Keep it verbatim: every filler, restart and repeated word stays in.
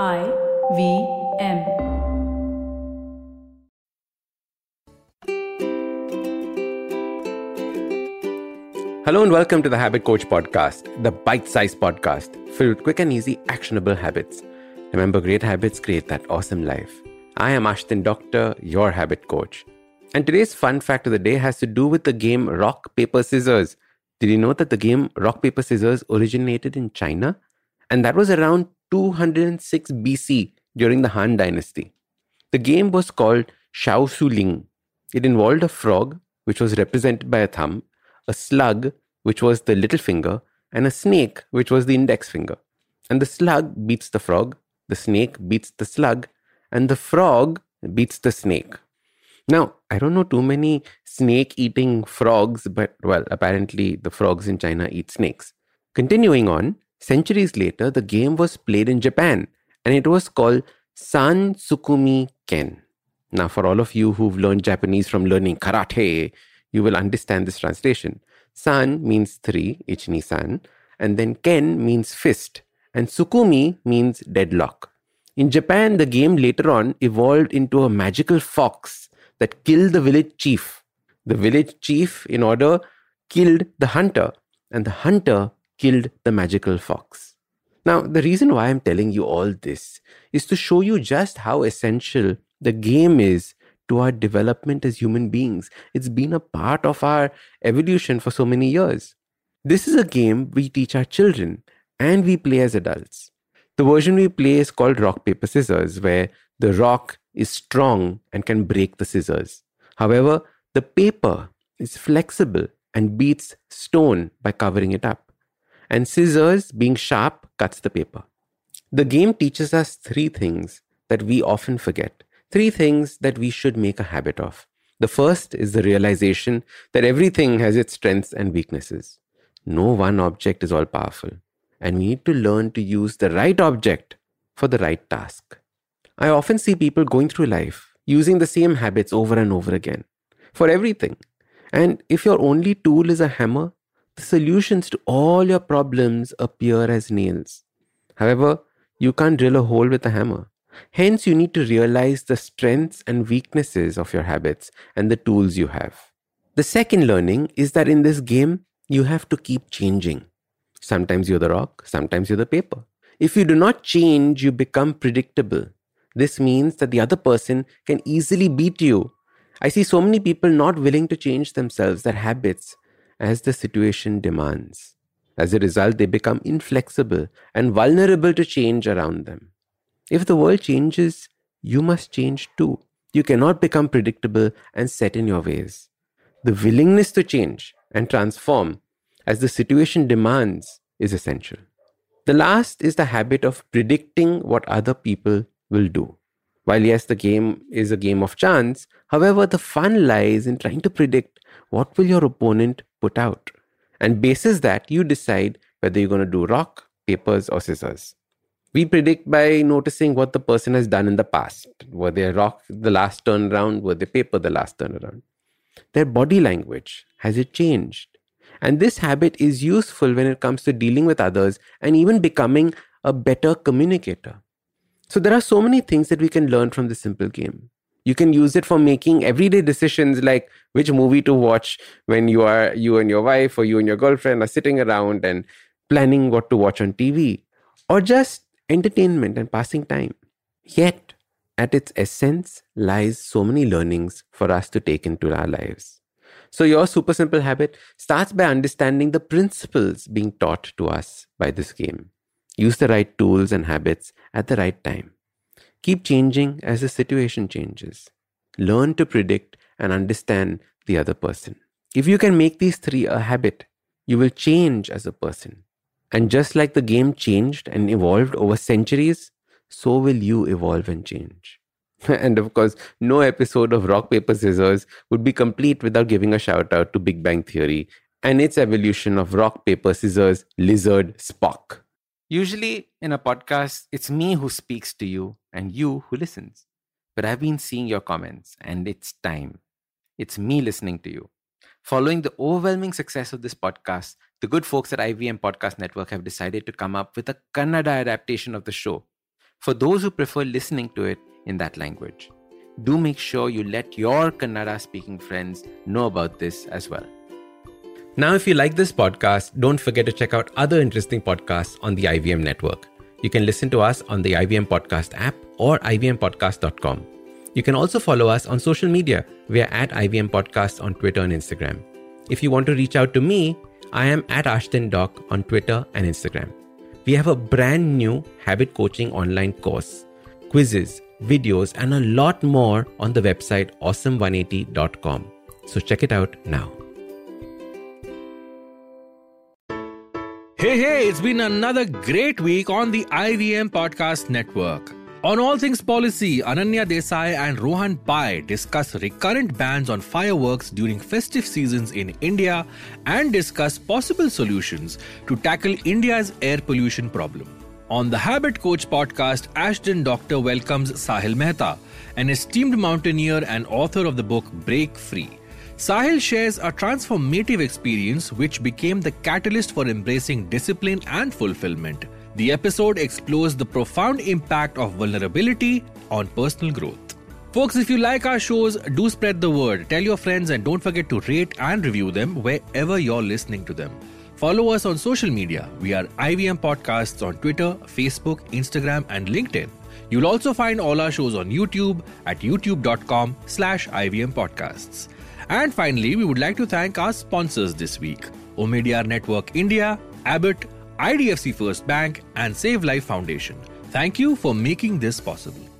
I V M. Hello and welcome to the Habit Coach Podcast, the bite-sized podcast filled with quick and easy actionable habits. Remember, great habits create that awesome life. I am Ashdin Doctor, your habit coach. And today's fun fact of the day has to do with the game Rock, Paper, Scissors. Did you know that the game Rock, Paper, Scissors originated in China? And that was around two hundred six B C during the Han Dynasty. The game was called Shaosuling. It involved a frog, which was represented by a thumb, a slug, which was the little finger, and a snake, which was the index finger. And the slug beats the frog, the snake beats the slug, and the frog beats the snake. Now, I don't know too many snake-eating frogs, but well, apparently the frogs in China eat snakes. Continuing on, centuries later, the game was played in Japan and it was called San Tsukumi Ken. Now, for all of you who've learned Japanese from learning karate, you will understand this translation. San means three, ichini-san, and then Ken means fist, and Tsukumi means deadlock. In Japan, the game later on evolved into a magical fox that killed the village chief. The village chief, in order, killed the hunter, and the hunter killed the magical fox. Now, the reason why I'm telling you all this is to show you just how essential the game is to our development as human beings. It's been a part of our evolution for so many years. This is a game we teach our children and we play as adults. The version we play is called Rock, Paper, Scissors, where the rock is strong and can break the scissors. However, the paper is flexible and beats stone by covering it up. And scissors, being sharp, cuts the paper. The game teaches us three things that we often forget. Three things that we should make a habit of. The first is the realization that everything has its strengths and weaknesses. No one object is all-powerful. And we need to learn to use the right object for the right task. I often see people going through life using the same habits over and over again for everything. And if your only tool is a hammer, the solutions to all your problems appear as nails. However, you can't drill a hole with a hammer. Hence, you need to realize the strengths and weaknesses of your habits and the tools you have. The second learning is that in this game, you have to keep changing. Sometimes you're the rock, sometimes you're the paper. If you do not change, you become predictable. This means that the other person can easily beat you. I see so many people not willing to change themselves, their habits, as the situation demands. As a result, they become inflexible and vulnerable to change around them. If the world changes, you must change too. You cannot become predictable and set in your ways. The willingness to change and transform as the situation demands is essential. The last is the habit of predicting what other people will do. While yes, the game is a game of chance, however, the fun lies in trying to predict what will your opponent put out. And basis that, you decide whether you're going to do rock, papers or scissors. We predict by noticing what the person has done in the past. Were they rock the last turnaround? Were they paper the last turnaround? Their body language, has it changed? And this habit is useful when it comes to dealing with others and even becoming a better communicator. So there are so many things that we can learn from this simple game. You can use it for making everyday decisions like which movie to watch when you are you and your wife or you and your girlfriend are sitting around and planning what to watch on T V, or just entertainment and passing time. Yet, at its essence lies so many learnings for us to take into our lives. So your super simple habit starts by understanding the principles being taught to us by this game. Use the right tools and habits at the right time. Keep changing as the situation changes. Learn to predict and understand the other person. If you can make these three a habit, you will change as a person. And just like the game changed and evolved over centuries, so will you evolve and change. And of course, no episode of Rock, Paper, Scissors would be complete without giving a shout out to Big Bang Theory and its evolution of rock, paper, scissors, lizard, Spock. Usually in a podcast, it's me who speaks to you and you who listens. But I've been seeing your comments and it's time. It's me listening to you. Following the overwhelming success of this podcast, the good folks at I V M Podcast Network have decided to come up with a Kannada adaptation of the show. for those who prefer listening to it in that language. Do make sure you let your Kannada-speaking friends know about this as well. Now, if you like this podcast, don't forget to check out other interesting podcasts on the I V M network. You can listen to us on the I V M Podcast app or I V M podcast dot com. You can also follow us on social media. We are at I V M Podcast on Twitter and Instagram. If you want to reach out to me, I am at Ashdin Doc on Twitter and Instagram. We have a brand new habit coaching online course, quizzes, videos, and a lot more on the website awesome one eighty dot com. So check it out now. Hey, hey, it's been another great week on the I V M Podcast Network. On All Things Policy, Ananya Desai and Rohan Pai discuss recurrent bans on fireworks during festive seasons in India and discuss possible solutions to tackle India's air pollution problem. On the Habit Coach podcast, Ashdin Doctor welcomes Sahil Mehta, an esteemed mountaineer and author of the book Break Free. Sahil shares a transformative experience which became the catalyst for embracing discipline and fulfillment. The episode explores the profound impact of vulnerability on personal growth. Folks, if you like our shows, do spread the word. Tell your friends and don't forget to rate and review them wherever you're listening to them. Follow us on social media. We are I V M Podcasts on Twitter, Facebook, Instagram, and LinkedIn. You'll also find all our shows on YouTube at youtube dot com slash I V M Podcasts. And finally, we would like to thank our sponsors this week: Omidyar Network India, Abbott, I D F C First Bank, and Save Life Foundation. Thank you for making this possible.